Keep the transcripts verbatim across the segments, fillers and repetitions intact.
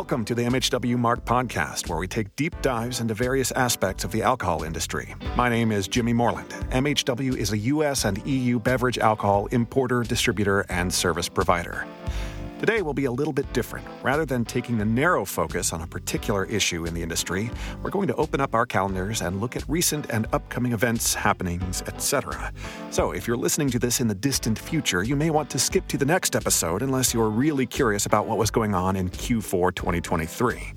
Welcome to the M H W Mark podcast, where we take deep dives into various aspects of the alcohol industry. My name is Jimmy Moreland. M H W is a U S and E U beverage alcohol importer, distributor, and service provider. Today will be a little bit different. Rather than taking the narrow focus on a particular issue in the industry, we're going to open up our calendars and look at recent and upcoming events, happenings, et cetera. So if you're listening to this in the distant future, you may want to skip to the next episode unless you're really curious about what was going on in Q four twenty twenty-three.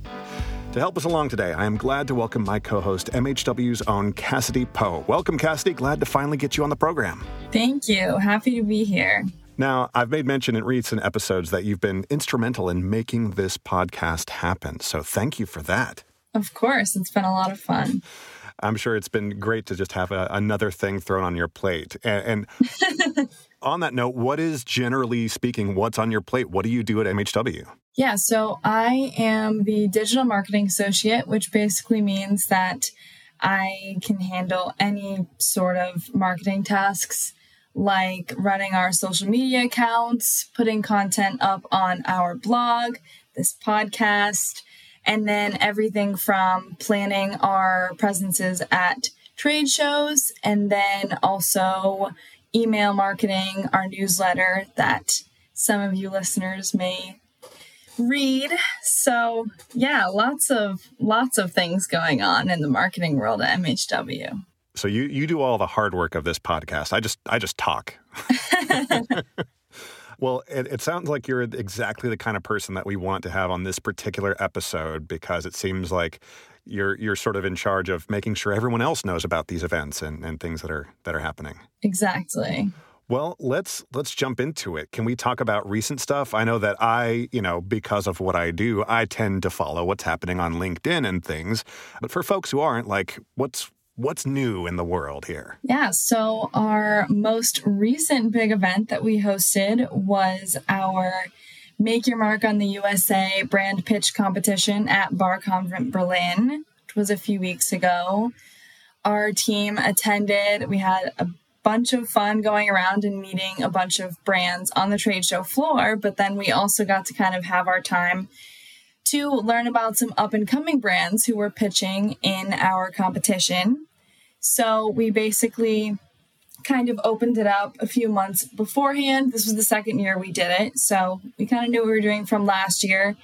To help us along today, I am glad to welcome my co-host, M H W's own Cassidy Poe. Welcome, Cassidy. Glad to finally get you on the program. Thank you. Happy to be here. Now, I've made mention in recent episodes that you've been instrumental in making this podcast happen, so thank you for that. Of course. It's been a lot of fun. I'm sure it's been great to just have a, another thing thrown on your plate. And, and on that note, what is, generally speaking, what's on your plate? What do you do at M H W? Yeah, so I am the digital marketing associate, which basically means that I can handle any sort of marketing tasks, like running our social media accounts, putting content up on our blog, this podcast, and then everything from planning our presences at trade shows, and then also email marketing, our newsletter that some of you listeners may read. So yeah, lots of lots of things going on in the marketing world at M H W. So you, you do all the hard work of this podcast. I just I just talk. Well, it, it sounds like you're exactly the kind of person that we want to have on this particular episode, because it seems like you're you're sort of in charge of making sure everyone else knows about these events and, and things that are that are happening. Exactly. Well, let's let's jump into it. Can we talk about recent stuff? I know that I, you know, because of what I do, I tend to follow what's happening on LinkedIn and things. But for folks who aren't, like, what's What's new in the world here? Yeah, so our most recent big event that we hosted was our Make Your Mark on the U S A brand pitch competition at Bar Convent Berlin, which was a few weeks ago. Our team attended. We had a bunch of fun going around and meeting a bunch of brands on the trade show floor, but then we also got to kind of have our time to learn about some up-and-coming brands who were pitching in our competition. So we basically kind of opened it up a few months beforehand. This was the second year we did it, so we kind of knew what we were doing from last year.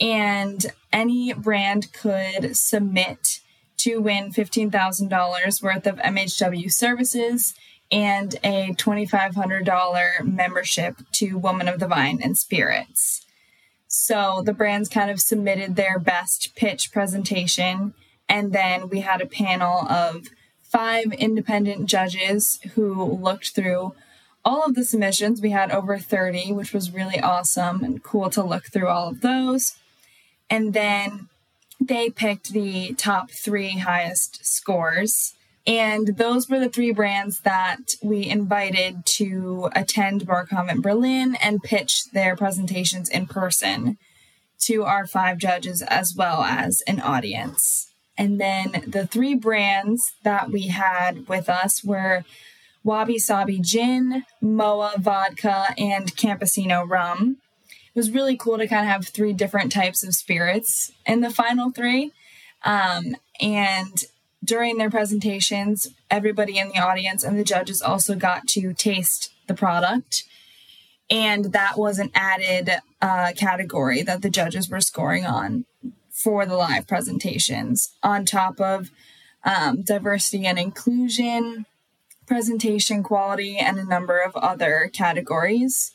And any brand could submit to win fifteen thousand dollars worth of M H W services and a twenty-five hundred dollars membership to Woman of the Vine and Spirits. So the brands kind of submitted their best pitch presentation, and then we had a panel of five independent judges who looked through all of the submissions. We had over thirty, which was really awesome and cool to look through all of those. And then they picked the top three highest scores. And those were the three brands that we invited to attend Bar Convent Berlin and pitch their presentations in person to our five judges as well as an audience. And then the three brands that we had with us were Wabi Sabi Gin, Moa Vodka, and Campesino Rum. It was really cool to kind of have three different types of spirits in the final three. Um, and... During their presentations, everybody in the audience and the judges also got to taste the product. And that was an added uh, category that the judges were scoring on for the live presentations, on top of um, diversity and inclusion, presentation quality, and a number of other categories.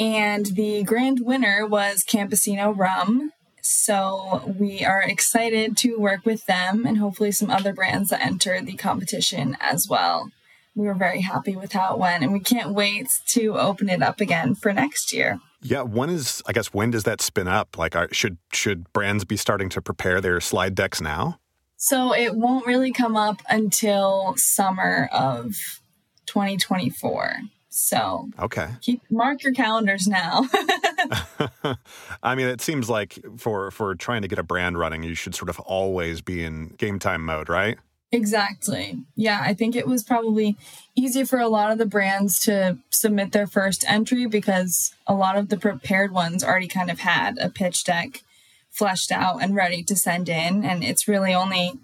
And the grand winner was Campesino Rum. So we are excited to work with them and hopefully some other brands that enter the competition as well. We were very happy with how it went, and we can't wait to open it up again for next year. Yeah, when is, I guess, when does that spin up? Like, are, should should brands be starting to prepare their slide decks now? So it won't really come up until summer of twenty twenty-four. So okay, keep, mark your calendars now. I mean, it seems like for, for trying to get a brand running, you should sort of always be in game time mode, right? Exactly. Yeah, I think it was probably easy for a lot of the brands to submit their first entry because a lot of the prepared ones already kind of had a pitch deck fleshed out and ready to send in. And it's really only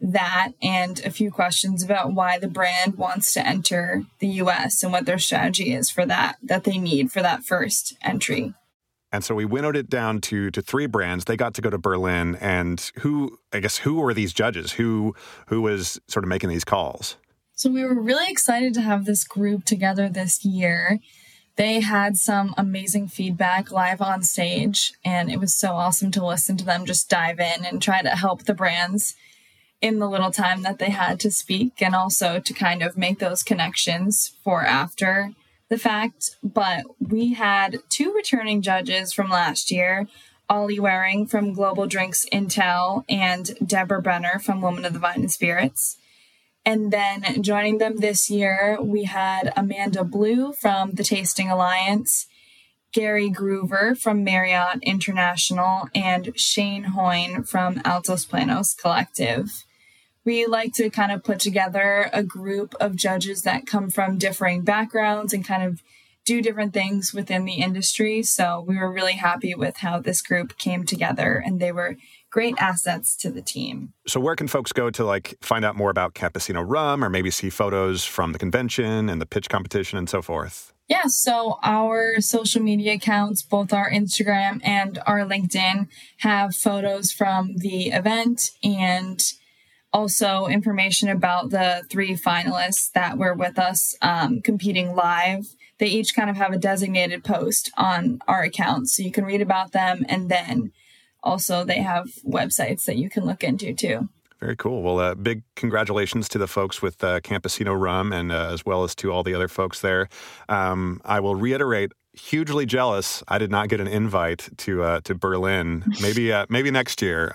that and a few questions about why the brand wants to enter the U S and what their strategy is for that, that they need for that first entry. And so we winnowed it down to to three brands. They got to go to Berlin. And who, I guess, who were these judges? Who who was sort of making these calls? So we were really excited to have this group together this year. They had some amazing feedback live on stage, and it was so awesome to listen to them just dive in and try to help the brands in the little time that they had to speak, and also to kind of make those connections for after the fact. But we had two returning judges from last year, Ollie Waring from Global Drinks Intel and Deborah Brenner from Woman of the Vine and Spirits. And then joining them this year, we had Amanda Blue from The Tasting Alliance, Gary Groover from Marriott International, and Shane Hoyne from Altos Planos Collective. We like to kind of put together a group of judges that come from differing backgrounds and kind of do different things within the industry. So we were really happy with how this group came together, and they were great assets to the team. So where can folks go to like find out more about Campesino Rum, or maybe see photos from the convention and the pitch competition and so forth? Yeah, so our social media accounts, both our Instagram and our LinkedIn, have photos from the event and also information about the three finalists that were with us um, competing live. They each kind of have a designated post on our accounts, so you can read about them, and then also, they have websites that you can look into, too. Very cool. Well, uh, big congratulations to the folks with uh, Campesino Rum, and uh, as well as to all the other folks there. Um, I will reiterate, hugely jealous I did not get an invite to uh, to Berlin. Maybe uh, maybe next year.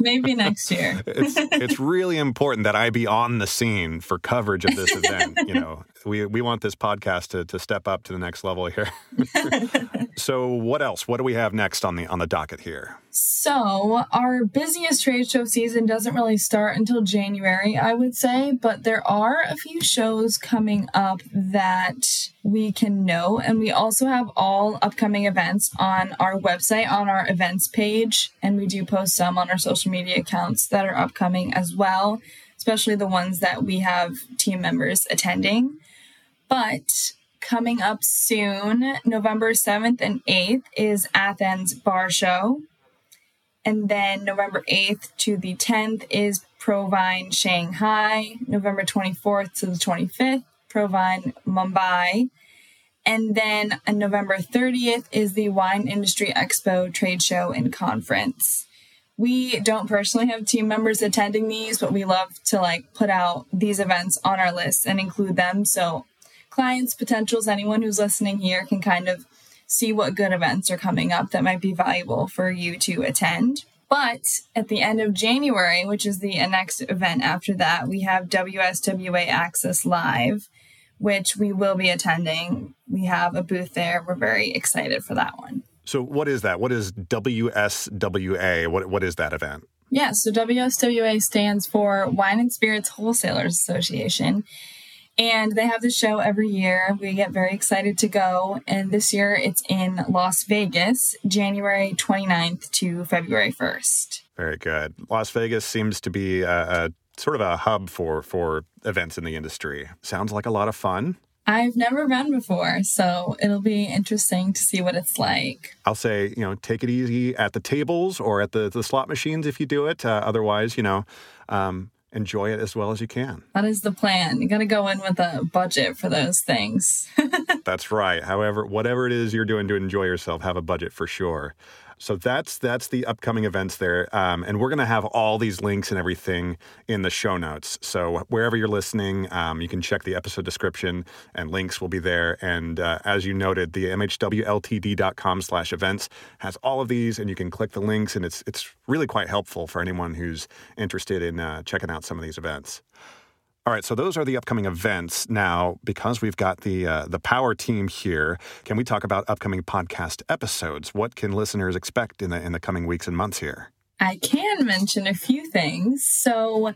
Maybe next year. it's, it's really important that I be on the scene for coverage of this event. You know, we we want this podcast to to step up to the next level here. So what else? What do we have next on the on the docket here? So our busiest trade show season doesn't really start until January, I would say. But there are a few shows coming up that we can know. And we also have all upcoming events on our website, on our events page. And we do post some on our social media accounts that are upcoming as well, especially the ones that we have team members attending. But coming up soon, November seventh and eighth is Athens Bar Show. And then November eighth to the tenth is ProWein Shanghai. November twenty-fourth to the twenty-fifth, ProWein Mumbai. And then on November thirtieth is the Wine Industry Expo Trade Show and Conference. We don't personally have team members attending these, but we love to like put out these events on our list and include them, so clients, potentials, anyone who's listening here can kind of see what good events are coming up that might be valuable for you to attend. But at the end of January, which is the next event after that, we have W S W A Access Live, which we will be attending. We have a booth there. We're very excited for that one. So what is that? What is W S W A? What What is that event? Yeah, so W S W A stands for Wine and Spirits Wholesalers Association. And they have the show every year. We get very excited to go. And this year it's in Las Vegas, January twenty-ninth to February first. Very good. Las Vegas seems to be a, a sort of a hub for, for events in the industry. Sounds like a lot of fun. I've never been before, so it'll be interesting to see what it's like. I'll say, you know, take it easy at the tables or at the, the slot machines if you do it. Uh, otherwise, you know... Um, Enjoy it as well as you can. That is the plan. You got to go in with a budget for those things. That's right. However, whatever it is you're doing to enjoy yourself, have a budget for sure. So that's that's the upcoming events there. Um, and we're going to have all these links and everything in the show notes. So wherever you're listening, um, you can check the episode description and links will be there. And uh, as you noted, the M H W L T D dot com slash events has all of these, and you can click the links. And it's, it's really quite helpful for anyone who's interested in uh, checking out some of these events. All right, so those are the upcoming events. Now, because we've got the uh, the power team here, can we talk about upcoming podcast episodes? What can listeners expect in the in the coming weeks and months here? I can mention a few things. So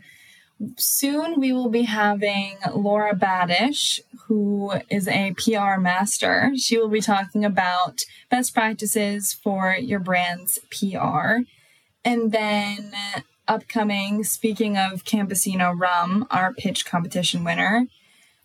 soon we will be having Laura Badish, who is a P R master. She will be talking about best practices for your brand's P R. And then upcoming, speaking of Campesino Rum, our pitch competition winner,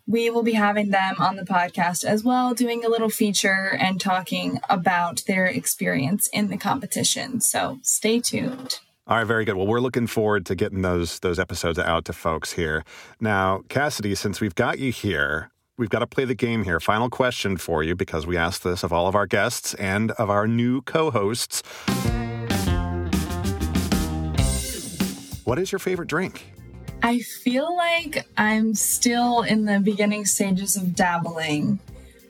we will be having them on the podcast as well, doing a little feature and talking about their experience in the competition. So stay tuned. All right, very good. Well, we're looking forward to getting those those episodes out to folks here. Now, Cassidy, since we've got you here, we've got to play the game here. Final question for you, because we asked this of all of our guests and of our new co-hosts. What is your favorite drink? I feel like I'm still in the beginning stages of dabbling,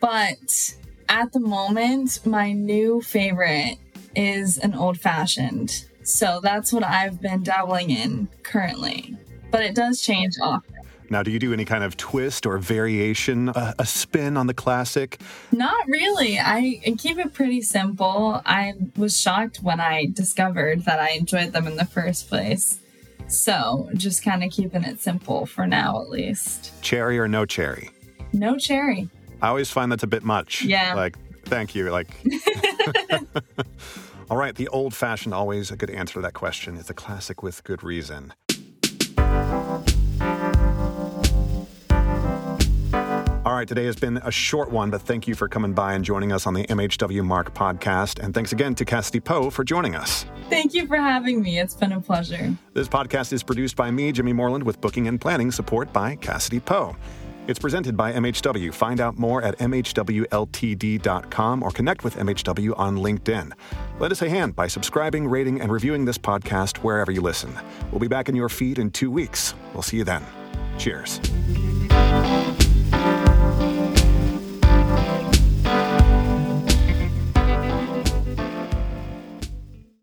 but at the moment, my new favorite is an old-fashioned. So that's what I've been dabbling in currently, but it does change often. Now, do you do any kind of twist or variation, a, a spin on the classic? Not really. I, I keep it pretty simple. I was shocked when I discovered that I enjoyed them in the first place. So just kind of keeping it simple for now, at least. Cherry or no cherry? No cherry. I always find that's a bit much. Yeah. Like, thank you. Like, all right. The old fashioned, always a good answer to that question. It's a classic with good reason. All right, today has been a short one, but thank you for coming by and joining us on the M H W Mark podcast. And thanks again to Cassidy Poe for joining us. Thank you for having me. It's been a pleasure. This podcast is produced by me, Jimmy Moreland, with booking and planning support by Cassidy Poe. It's presented by M H W. Find out more at m h w l t d dot com or connect with M H W on LinkedIn. Lend us a hand by subscribing, rating, and reviewing this podcast wherever you listen. We'll be back in your feed in two weeks. We'll see you then. Cheers.